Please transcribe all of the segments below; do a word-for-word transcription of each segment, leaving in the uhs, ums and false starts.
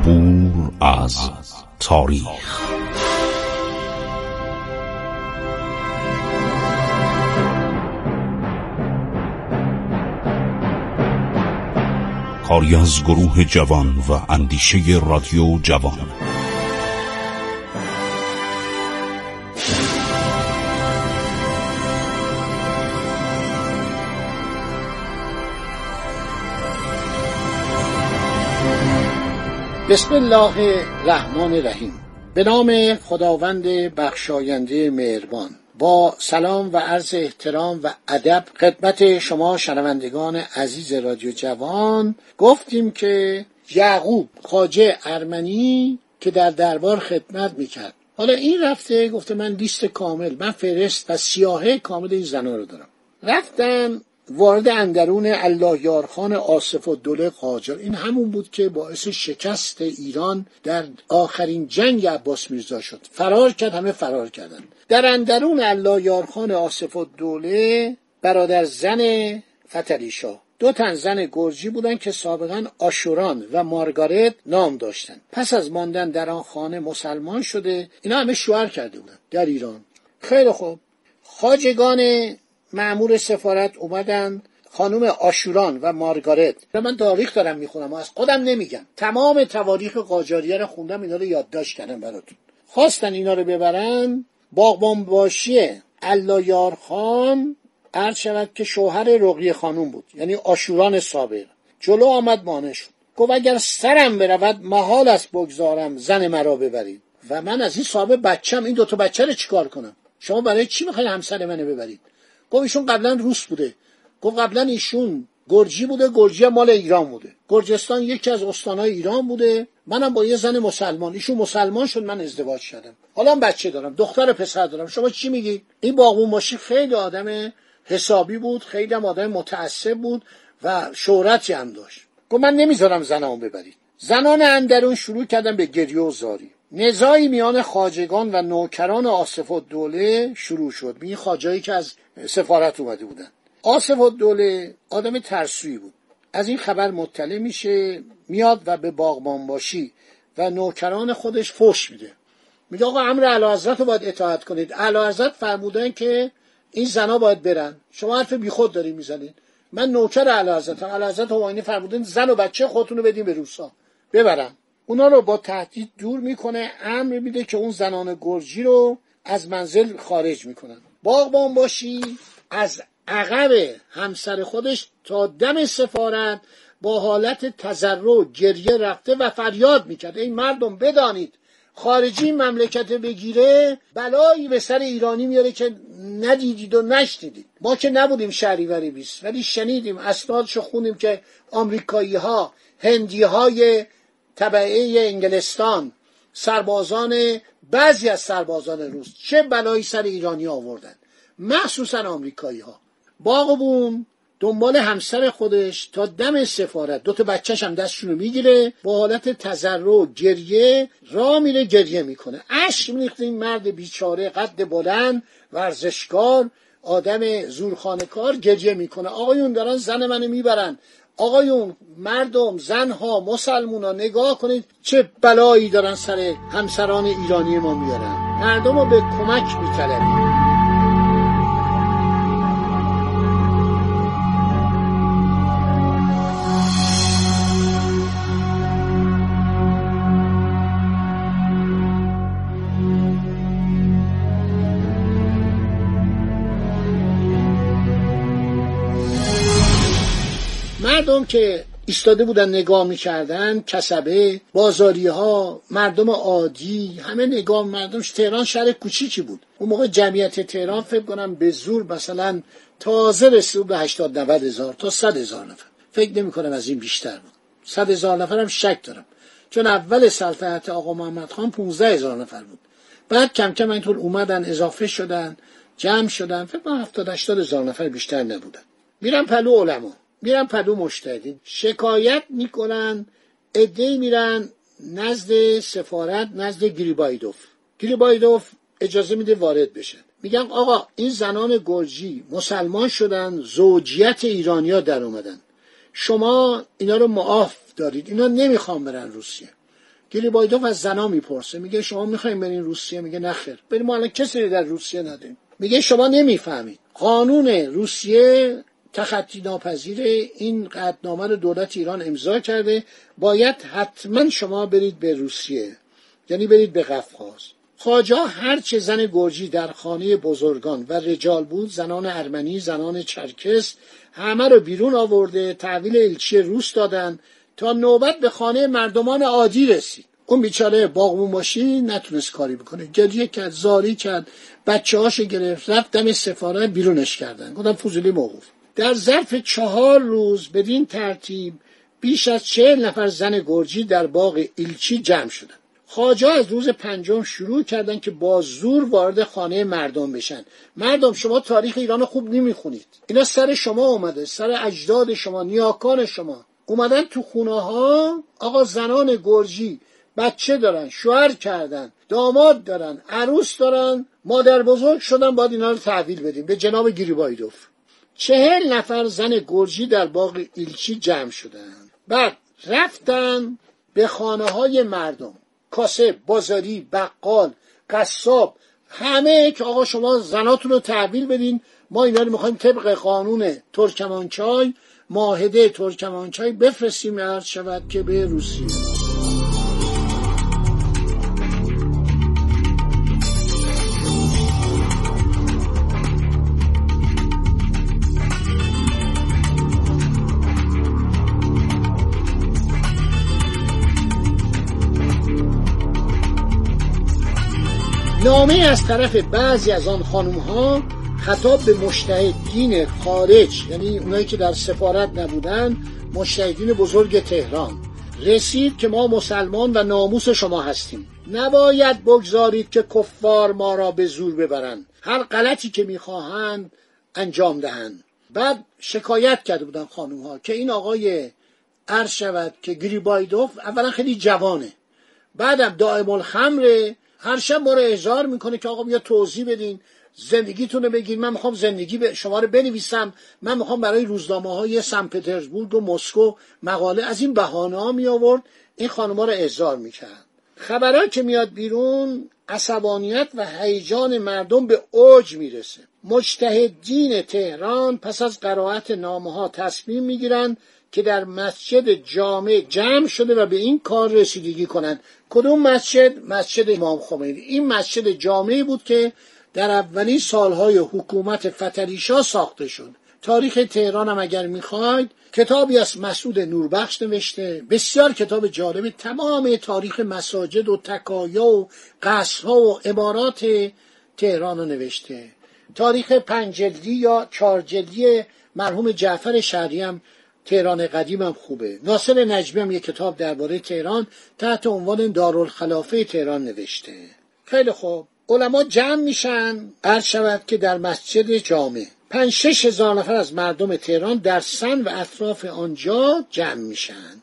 عبور از تاریخ. کاری از گروه جوان و اندیشه رادیو جوان. بسم الله الرحمن الرحیم. به نام خداوند بخشاینده مهربان. با سلام و عرض احترام و ادب خدمت شما شنوندگان عزیز رادیو جوان. گفتیم که یعقوب خاجه ارمنی که در دربار خدمت میکرد، حالا این رفته گفته من لیست کامل، من فهرست و سیاهه کامل این زنا رو دارم. رفتم وارد اندرون الله یارخان آصف الدوله قاجار. این همون بود که باعث شکست ایران در آخرین جنگ عباس میرزا شد. فرار کرد، همه فرار کردن. در اندرون الله یارخان آصف الدوله برادر زن فتحعلی شاه، دو تن زن گرجی بودند که سابقا عاشوران و مارگارت نام داشتند. پس از ماندن در آن خانه مسلمان شده. اینا همه شوهر کرده بودند در ایران. خیلی خوب، خاجگان مأمور سفارت اومدن، خانم عاشوران و مارگارت. من تاریخ دارم میخونم، از خودم نمیگم. تمام تواریخ قاجاریه رو خوندم، اینا رو یادداشت کردم براتون. خواستن اینا رو ببرن باغبانباشی الله یارخان، عرض شود که شوهر رقیه خانوم بود، یعنی عاشوران صابر. جلو آمد مانع شد، گفت اگر سرم برود محال است بگذارم زن مرا ببرید و من از این صابر بچم، این دو تا بچه رو چیکار کنم؟ شما برای چی میخواید همسر منو ببرید؟ گفت ایشون قبلا روس بوده. گفت قبلا ایشون گرجی بوده، گرجی مال ایران بوده، گرجستان یکی از استانهای ایران بوده. منم با یه زن مسلمان، ایشون مسلمان شد، من ازدواج کردم، حالا بچه دارم، دختر پسر دارم، شما چی میگی؟ این باغبانباشی خیلی آدم حسابی بود، خیلی هم آدم متعصب بود و شهرتی هم داشت. گفت من نمیذارم زنامو ببرید. زنان اندرون شروع کردن به گریه و زاری. نزاعی میان خواجگان و نوکران آصف الدوله شروع شد. این خواجایی که از سفارت اومده بودن. آصف الدوله آدم ترسویی بود، از این خبر مطلع میشه، میاد و به باغبانباشی و نوکران خودش فحش میده. میگه آقا امر اعلیحضرت رو باید اطاعت کنید، اعلیحضرت فرمودن که این زنا باید برن، شما حرف بیخود دارین میزنید، من نوکر اعلیحضرتم، اعلیحضرت هماینی فرمودن زن و بچه خودتون رو بدین به روسا ببرن. اونا رو با تهدید دور میکنه، امر میده که اون زنان گرجی رو از منزل خارج میکنن. باغبانباشی از عقب همسر خودش تا دم سفارت با حالت تضرع و گریه رفته و فریاد میکرد ای مردم بدانید خارجی مملکت بگیره بلایی به سر ایرانی میاره که ندیدید و نشنیدید. ما که نبودیم شهریور بیست، ولی شنیدیم، اسنادشو خوندیم که آمریکایی ها، هندی های تبعه انگلستان، سربازان، بعضی از سربازان روس چه بلایی سر ایرانی آوردن، مخصوصا آمریکایی ها. باغبون دنبال همسر خودش تا دم سفارت، دوتا بچهش هم دستشونو میگیره، با حالت تضرع و گریه را میره، گریه میکنه، اشک میریخت. این مرد بیچاره قد بلند، ورزشکار، آدم زورخانه کار، گریه میکنه آقایون دارن زن منو میبرن، آقایون، مردم، زنها، مسلمونا نگاه کنید چه بلایی دارن سر همسران ایرانی ما میارن، مردم رو به کمک میطلبن. مردم که ایستاده بودن نگاه میکردن، کسبه، بازاری ها، مردم عادی، همه نگاه. مردمش تهران شهر کوچیکی بود اون موقع، جمعیت تهران فکر کنم به زور مثلا تازه رسید به هشتاد نود هزار تا صد هزار نفر، فکر نمی کنم از این بیشتر بود. صد هزار نفرم شک دارم، چون اول سلطنت آقا محمد خان پونزده هزار نفر بود، بعد کم کم اینطور اومدن اضافه شدن، جمع شدن، فکر کنم هفتاد هشتاد هزار نفر بیشتر نبودن. میرن پلو علما، میرن پدو مشتهدین، شکایت میکنن، عده‌ای میرن نزد سفارت، نزد گریبایدوف. گریبایدوف اجازه میده وارد بشن. میگن آقا این زنان گرجی مسلمان شدن، زوجیت ایرانیا در اومدن، شما اینا رو معاف دارید، اینا نمیخوان برن روسیه. گریبایدوف از زنا میپرسه، میگه شما میخواین برین روسیه؟ میگه نخیر، بریم، ما الان کسی در روسیه نداریم. میگه شما نمیفهمید، قانون روسیه تخطی ناپذیره، این قطعنامه رو دولت ایران امضا کرده، باید حتما شما برید به روسیه، یعنی برید به قفقاز. خواجه هر چه زن گرجی در خانه بزرگان و رجال بود، زنان ارمنی، زنان چرکس، همه رو بیرون آورده، تحویل الچی روس دادن تا نوبت به خانه مردمان عادی رسید. اون بیچاره باغموماشی نتونست کاری بکنه، گریه کرد، زاری کرد، بچه هاش گرفت، رفت دم سفارت بیرونش کردن، گفتن فضولی موقوف. در ظرف چهار روز بدین ترتیب بیش از چهل نفر زن گرجی در باغ ایلچی جمع شدند. خواجه از روز پنجم شروع کردن که با زور وارد خانه مردم بشن. مردم، شما تاریخ ایران خوب نمیخونید، اینا سر شما اومده، سر اجداد شما، نیاکان شما اومدن تو خونه ها. آقا زنان گرجی بچه دارن، شوهر کردن، داماد دارن، عروس دارن، مادر بزرگ شدن، باید اینا رو تحویل بدیم به جناب گریبایدوف. چهل نفر زن گرجی در باغ ایلچی جمع شدن، بعد رفتن به خانه های مردم، کاسب، بازاری، بقال، قصاب، همه، که آقا شما زناتون رو تحویل بدین، ما اینا رو میخوایم طبق قانون ترکمانچای، معاهده ترکمانچای بفرستیم عرض شود که به روسیه. نامه از طرف بعضی از آن خانوم ها خطاب به مجتهدین خارج، یعنی اونایی که در سفارت نبودن، مجتهدین بزرگ تهران رسید که ما مسلمان و ناموس شما هستیم، نباید بگذارید که کفار ما را به زور ببرند، هر غلطی که میخواهند انجام دهند. بعد شکایت کرده بودن خانوم ها که این آقای عرض شود که گریبایدوف اولا خیلی جوانه، بعدم دائم الخمره، هر شب ما رو احضار میکنه که آقا بیا توضیح بدین، زندگیتون رو بگین، من میخوام زندگی شما رو بنویسم، من میخوام برای روزنامه های سن پترزبورگ و مسکو مقاله، از این بهانه ها می آورد، این خانوما رو احضار میکرد. خبرها که میاد بیرون، عصبانیت و هیجان مردم به اوج میرسه. مجتهدین تهران پس از قرائت نامه ها تصمیم میگیرن که در مسجد جامع جمع شده و به این کار رسیدگی کنند. کدوم مسجد؟ مسجد امام خمینی. این مسجد جامعی بود که در اولین سالهای حکومت فتحعلی شاه ساخته شد. تاریخ تهران هم اگر میخواید، کتابی از مسعود نوربخش نوشته، بسیار کتاب جالب، تمام تاریخ مساجد و تکایا و قصرها و عمارات تهران رو نوشته. تاریخ پنج جلدی یا چهار جلدی مرحوم جعفر شهریم، تهران قدیم هم خوبه. ناصر نجمی هم یک کتاب درباره تهران تحت عنوان دارالخلافه تهران نوشته. خیلی خوب، علما جمع میشن، عرض شود که در مسجد جامع پنج شش هزار نفر از مردم تهران در سن و اطراف آنجا جمع میشن.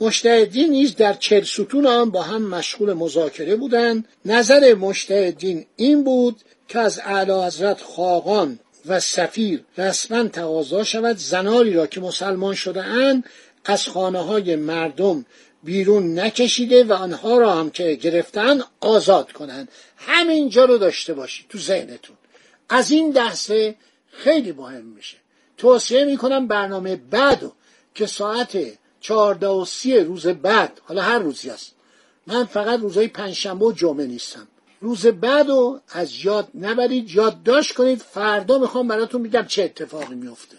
مجتهدین نیز در چهل ستون آن با هم مشغول مذاکره بودند. نظر مجتهدین این بود که از اعلی حضرت خاقان و سفیر رسما تقاضا شود زنانی را که مسلمان شده اند از خانه های مردم بیرون نکشیده و آنها را هم که گرفتن آزاد کنند. همینجا رو داشته باشید تو ذهنتون، از این دسته خیلی مهم میشه. توصیه میکنم برنامه بعدو که ساعت چهارده و سی روز بعد، حالا هر روزی است، من فقط روزهای پنجشنبه و جمعه نیستم، روز بعدو از یاد نبرید، یادداشت کنید، فردا میخوام براتون بگم چه اتفاقی میفته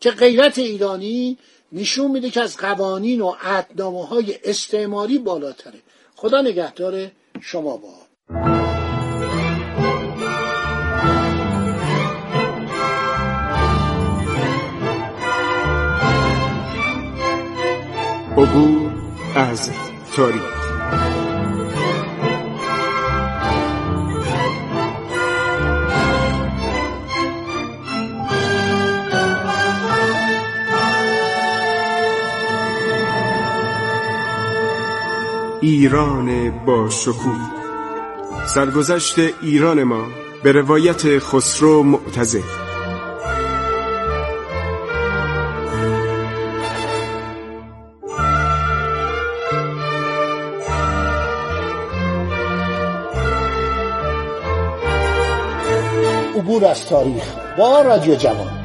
که غیرت ایرانی نشون میده که از قوانین و عهدنامه های استعماری بالاتره. خدا نگهدار شما. با عبور از تاریخ. ایران با شکوه، سرگذشت ایران ما به روایت خسرو معتز. عبور از تاریخ با رادیو جوان.